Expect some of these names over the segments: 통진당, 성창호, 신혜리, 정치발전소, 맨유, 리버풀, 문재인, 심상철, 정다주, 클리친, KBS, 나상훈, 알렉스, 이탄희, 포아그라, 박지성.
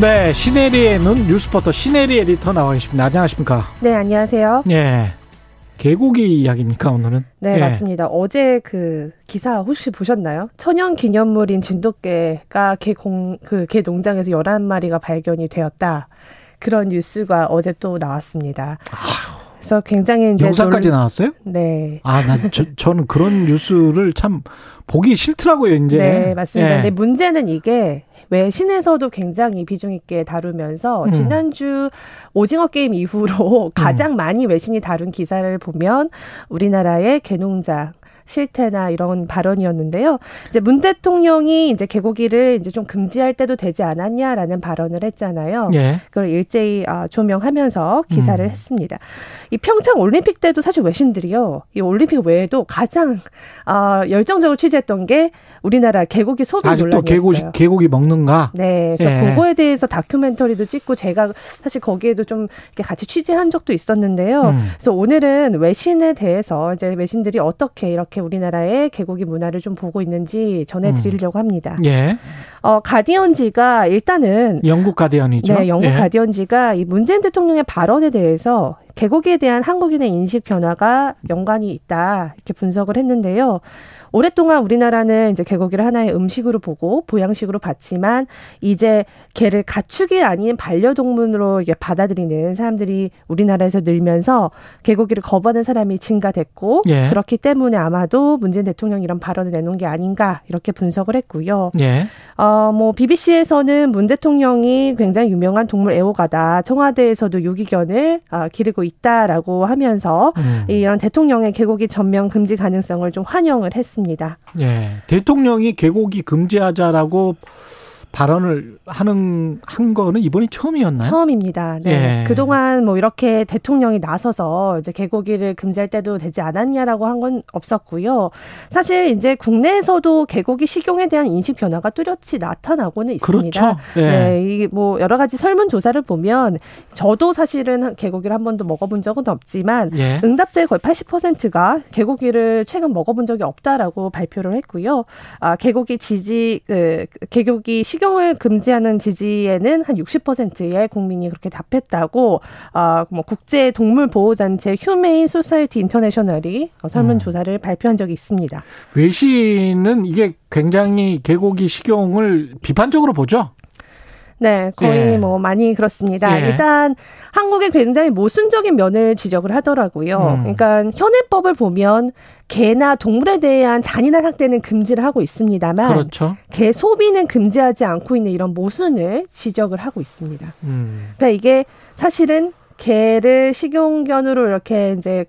네, 신혜리의 눈 뉴스포터 신혜리 에디터 나와 계십니다. 안녕하십니까? 네, 안녕하세요. 예, 개고기 이야기입니까 오늘은? 네, 예. 맞습니다. 어제 그 기사 혹시 보셨나요? 천연 기념물인 진돗개가 개 농장에서 11마리가 발견이 되었다. 그런 뉴스가 어제 또 나왔습니다. 아휴. 그래서 굉장히 이제 영상까지 나왔어요? 네. 아, 저는 그런 뉴스를 참 보기 싫더라고요, 이제. 네, 맞습니다. 예. 근데 문제는 이게 외신에서도 굉장히 비중 있게 다루면서 지난주 오징어 게임 이후로 가장 많이 외신이 다룬 기사를 보면 우리나라의 개농장 실태나 이런 발언이었는데요. 이제 문 대통령이 이제 개고기를 이제 좀 금지할 때도 되지 않았냐라는 발언을 했잖아요. 예. 그걸 일제히 조명하면서 기사를 했습니다. 이 평창 올림픽 때도 사실 외신들이요, 이 올림픽 외에도 가장 열정적으로 취재했던 게 우리나라 개고기 소비 논란이었어요. 아직도 개고기 먹는가? 네. 그래서 예. 그거에 대해서 다큐멘터리도 찍고 제가 사실 거기에도 좀 같이 취재한 적도 있었는데요. 그래서 오늘은 외신에 대해서 이제 외신들이 어떻게 이렇게 우리나라의 개고기 문화를 좀 보고 있는지 전해드리려고 합니다. 예. 가디언지가 일단은 영국 가디언이죠. 네, 영국 예. 가디언지가 이 문재인 대통령의 발언에 대해서 개고기에 대한 한국인의 인식 변화가 연관이 있다 이렇게 분석을 했는데요. 오랫동안 우리나라는 이제 개고기를 하나의 음식으로 보고 보양식으로 봤지만 이제 개를 가축이 아닌 반려동물로 이제 받아들이는 사람들이 우리나라에서 늘면서 개고기를 거부하는 사람이 증가됐고 예. 그렇기 때문에 아마도 문재인 대통령이 이런 발언을 내놓은 게 아닌가 이렇게 분석을 했고요. 예. 뭐 BBC에서는 문 대통령이 굉장히 유명한 동물 애호가다. 청와대에서도 유기견을 기르고 있다라고 하면서 이런 대통령의 개고기 전면 금지 가능성을 좀 환영을 했습니다. 예, 대통령이 개고기 금지하자라고 발언을 한 거는 이번이 처음이었나요? 처음입니다. 네. 예. 그동안 뭐 이렇게 대통령이 나서서 이제 개고기를 금지할 때도 되지 않았냐라고 한 건 없었고요. 사실 이제 국내에서도 개고기 식용에 대한 인식 변화가 뚜렷이 나타나고는 있습니다. 그렇죠. 예. 네. 이게 뭐 여러 가지 설문 조사를 보면 저도 사실은 개고기를 한 번도 먹어본 적은 없지만 예. 응답자의 거의 80%가 개고기를 최근 먹어본 적이 없다라고 발표를 했고요. 개고기 식용을 금지하는 지지에는 한 60%의 국민이 그렇게 답했다고 국제 동물 보호 단체 휴메인 소사이티 인터내셔널이 설문 조사를 발표한 적이 있습니다. 외신은 이게 굉장히 개고기 식용을 비판적으로 보죠. 네, 거의 예. 뭐 많이 그렇습니다. 예. 일단 한국의 굉장히 모순적인 면을 지적을 하더라고요. 그러니까 현행법을 보면 개나 동물에 대한 잔인한 학대는 금지를 하고 있습니다만 그렇죠. 개 소비는 금지하지 않고 있는 이런 모순을 지적을 하고 있습니다. 그러니까 이게 사실은 개를 식용견으로 이렇게 이제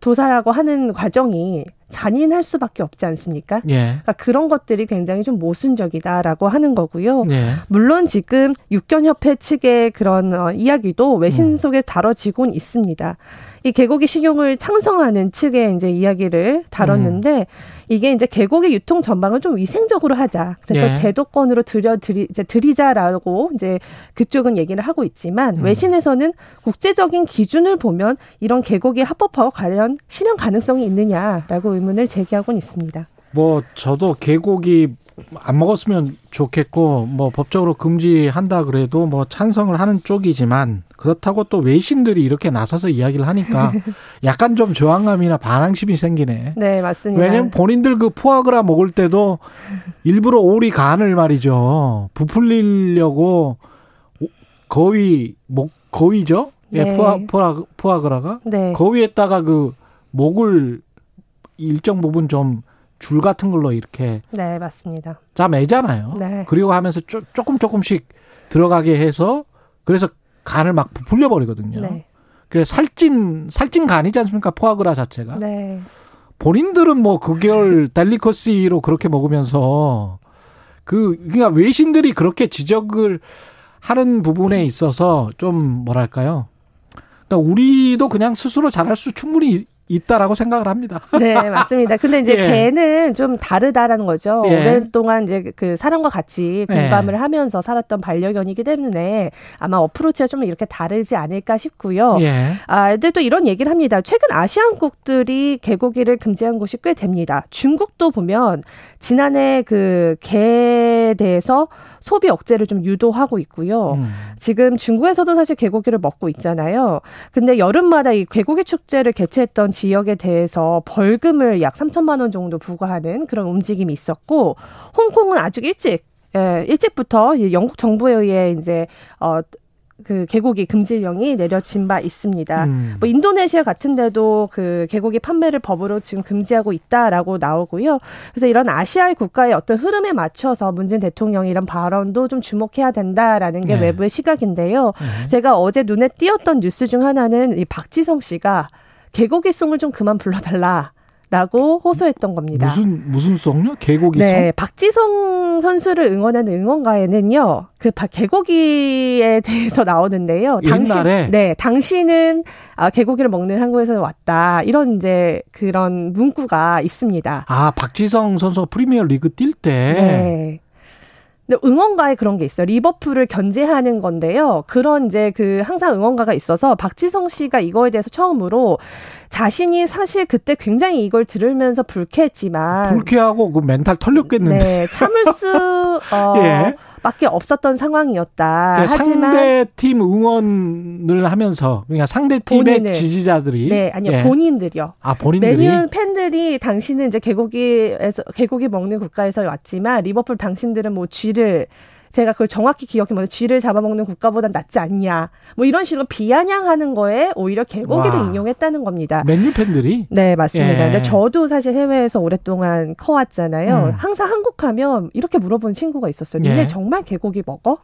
도살하고 하는 과정이 잔인할 수밖에 없지 않습니까? 예. 그러니까 그런 것들이 굉장히 좀 모순적이다라고 하는 거고요. 예. 물론 지금 육견협회 측의 그런 이야기도 외신 속에 다뤄지곤 있습니다. 이 개고기 식용을 창성하는 측의 이제 이야기를 다뤘는데 이게 이제 개고기 유통 전망을 좀 위생적으로 하자. 그래서 예. 제도권으로 들이자라고 이제 그쪽은 얘기를 하고 있지만 외신에서는 국제적인 기준을 보면 이런 개고기 합법화와 관련 실현 가능성이 있느냐라고 의문을 제기하고는 있습니다. 뭐 저도 개고기 안 먹었으면 좋겠고 뭐 법적으로 금지한다 그래도 뭐 찬성을 하는 쪽이지만 그렇다고 또 외신들이 이렇게 나서서 이야기를 하니까 약간 좀 저항감이나 반항심이 생기네. 네, 맞습니다. 왜냐면 본인들 그 포아그라 먹을 때도 일부러 오리 간을 말이죠. 부풀리려고 거위죠? 네. 예, 포아그라가 네. 거위에다가 그 목을 일정 부분 좀 줄 같은 걸로 이렇게 네 맞습니다. 짜매잖아요. 네. 그리고 하면서 조금씩 들어가게 해서 그래서 간을 막 부풀려 버리거든요. 네. 그래서 살찐 간이지 않습니까? 포아그라 자체가. 네. 본인들은 뭐 그걸 델리커시로 그렇게 먹으면서 그러니까 외신들이 그렇게 지적을 하는 부분에 있어서 좀 뭐랄까요? 그러니까 우리도 그냥 스스로 잘할 수 충분히 있다라고 생각을 합니다. 네, 맞습니다. 근데 이제 걔는 좀 다르다라는 거죠. 예. 오랫동안 이제 그 사람과 같이 공감을 하면서 살았던 반려견이기 때문에 아마 어프로치가 좀 이렇게 다르지 않을까 싶고요. 예. 아, 근데 또 이런 얘기를 합니다. 최근 아시안국들이 개고기를 금지한 곳이 꽤 됩니다. 중국도 보면 지난해 그 개에 대해서 소비 억제를 좀 유도하고 있고요. 지금 중국에서도 사실 개고기를 먹고 있잖아요. 근데 여름마다 이 개고기 축제를 개최했던 지역에 대해서 벌금을 약 3천만 원 정도 부과하는 그런 움직임이 있었고, 홍콩은 아주 일찍부터 영국 정부에 의해 이제 그 개고기 금지령이 내려진 바 있습니다. 뭐 인도네시아 같은 데도 그 개고기 판매를 법으로 지금 금지하고 있다라고 나오고요. 그래서 이런 아시아의 국가의 어떤 흐름에 맞춰서 문재인 대통령이 이런 발언도 좀 주목해야 된다라는 게 외부의 시각인데요. 제가 어제 눈에 띄었던 뉴스 중 하나는 이 박지성 씨가 개고기송을 좀 그만 불러달라. 라고 호소했던 겁니다. 무슨 송요? 개고기송? 네, 박지성 선수를 응원하는 응원가에는요, 그 개고기에 대해서 나오는데요. 옛날에? 네, 당신은 개고기를 먹는 한국에서 왔다. 이런 이제 그런 문구가 있습니다. 아, 박지성 선수가 프리미어 리그 뛸 때. 네. 근데 응원가에 그런 게 있어요. 리버풀을 견제하는 건데요. 그런 이제 그 항상 응원가가 있어서 박지성 씨가 이거에 대해서 처음으로 자신이 사실 그때 굉장히 이걸 들으면서 불쾌했지만. 불쾌하고 그 멘탈 털렸겠는데. 네, 참을 수, 밖에 없었던 상황이었다. 그러니까 하지만 상대팀 응원을 하면서, 그러니까 상대팀의 지지자들이. 네, 아니요. 본인들이요. 아, 본인들이. 맨유 팬들이 당신은 이제 개고기 먹는 국가에서 왔지만, 리버풀 당신들은 뭐 쥐를, 제가 그걸 정확히 기억해보면 쥐를 잡아먹는 국가보단 낫지 않냐. 뭐 이런 식으로 비아냥하는 거에 오히려 개고기를 인용했다는 겁니다. 맨유 팬들이? 네, 맞습니다. 근데 저도 사실 해외에서 오랫동안 커왔잖아요. 항상 한국 가면 이렇게 물어보는 친구가 있었어요. 니네 정말 개고기 먹어?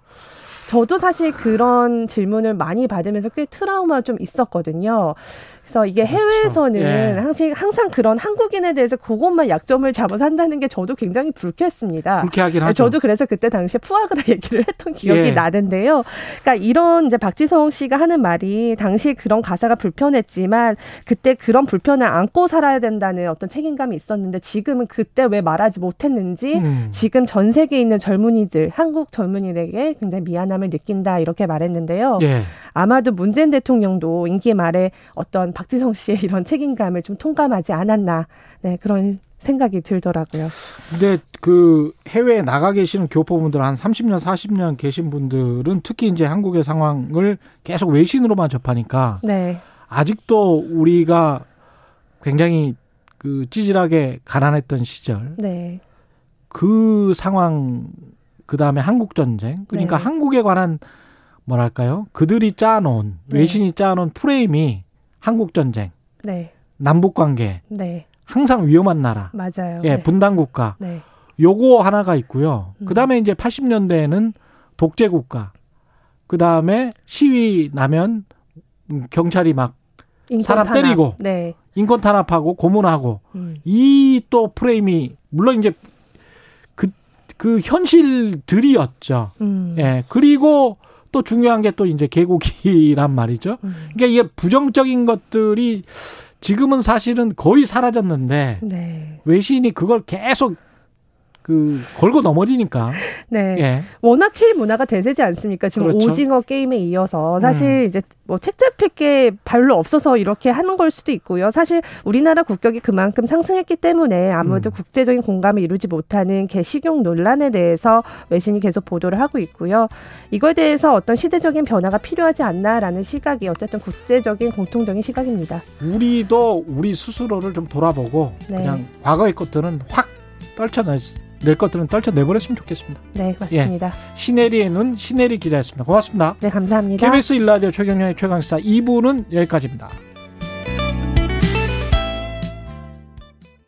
저도 사실 그런 질문을 많이 받으면서 꽤 트라우마가 좀 있었거든요. 그래서 이게 해외에서는 항상 그런 한국인에 대해서 그것만 약점을 잡아서 한다는 게 저도 굉장히 불쾌했습니다. 불쾌하긴 하죠. 저도 그래서 그때 당시에 푸아그라 얘기를 했던 기억이 나는데요. 그러니까 이런 이제 박지성 씨가 하는 말이 당시 그런 가사가 불편했지만 그때 그런 불편을 안고 살아야 된다는 어떤 책임감이 있었는데 지금은 그때 왜 말하지 못했는지 지금 전 세계에 있는 젊은이들, 한국 젊은이들에게 굉장히 미안함을 느낀다 이렇게 말했는데요. 아마도 문재인 대통령도 인기 말에 어떤 박지성 씨의 이런 책임감을 좀 통감하지 않았나 그런 생각이 들더라고요. 근데 그 해외에 나가 계시는 교포분들 한 30년, 40년 계신 분들은 특히 이제 한국의 상황을 계속 외신으로만 접하니까 아직도 우리가 굉장히 그 찌질하게 가난했던 시절 그 상황, 그다음에 한국 전쟁, 그러니까 한국에 관한 뭐랄까요? 그들이 짜놓은, 외신이 짜놓은 프레임이 한국 전쟁, 남북 관계, 항상 위험한 나라, 맞아요. 예, 분단 국가, 요거 하나가 있고요. 그 다음에 이제 80년대에는 독재 국가, 그 다음에 시위 나면 경찰이 막 사람 탄압. 때리고, 인권 탄압하고 고문하고, 이 또 프레임이 물론 이제 그 현실들이었죠. 예, 그리고 또 중요한 게 또 이제 개고기란 말이죠. 그러니까 이게 부정적인 것들이 지금은 사실은 거의 사라졌는데 외신이 그걸 계속 걸고 넘어지니까. 워낙 K 문화가 대세지 않습니까? 지금 오징어 게임에 이어서 사실 이제 뭐 책 잡힐 게 별로 없어서 이렇게 하는 걸 수도 있고요. 사실 우리나라 국격이 그만큼 상승했기 때문에 아무래도 국제적인 공감을 이루지 못하는 개식용 논란에 대해서 외신이 계속 보도를 하고 있고요. 이거에 대해서 어떤 시대적인 변화가 필요하지 않나라는 시각이 어쨌든 국제적인 공통적인 시각입니다. 우리도 우리 스스로를 좀 돌아보고 그냥 과거의 것들은 확 떨쳐낼 것들은 떨쳐내버렸으면 좋겠습니다. 네, 맞습니다. 신혜리의 눈, 신혜리 기자였습니다. 고맙습니다. 네, 감사합니다. KBS 1라디오 최경영의 최강시사 2부는 여기까지입니다.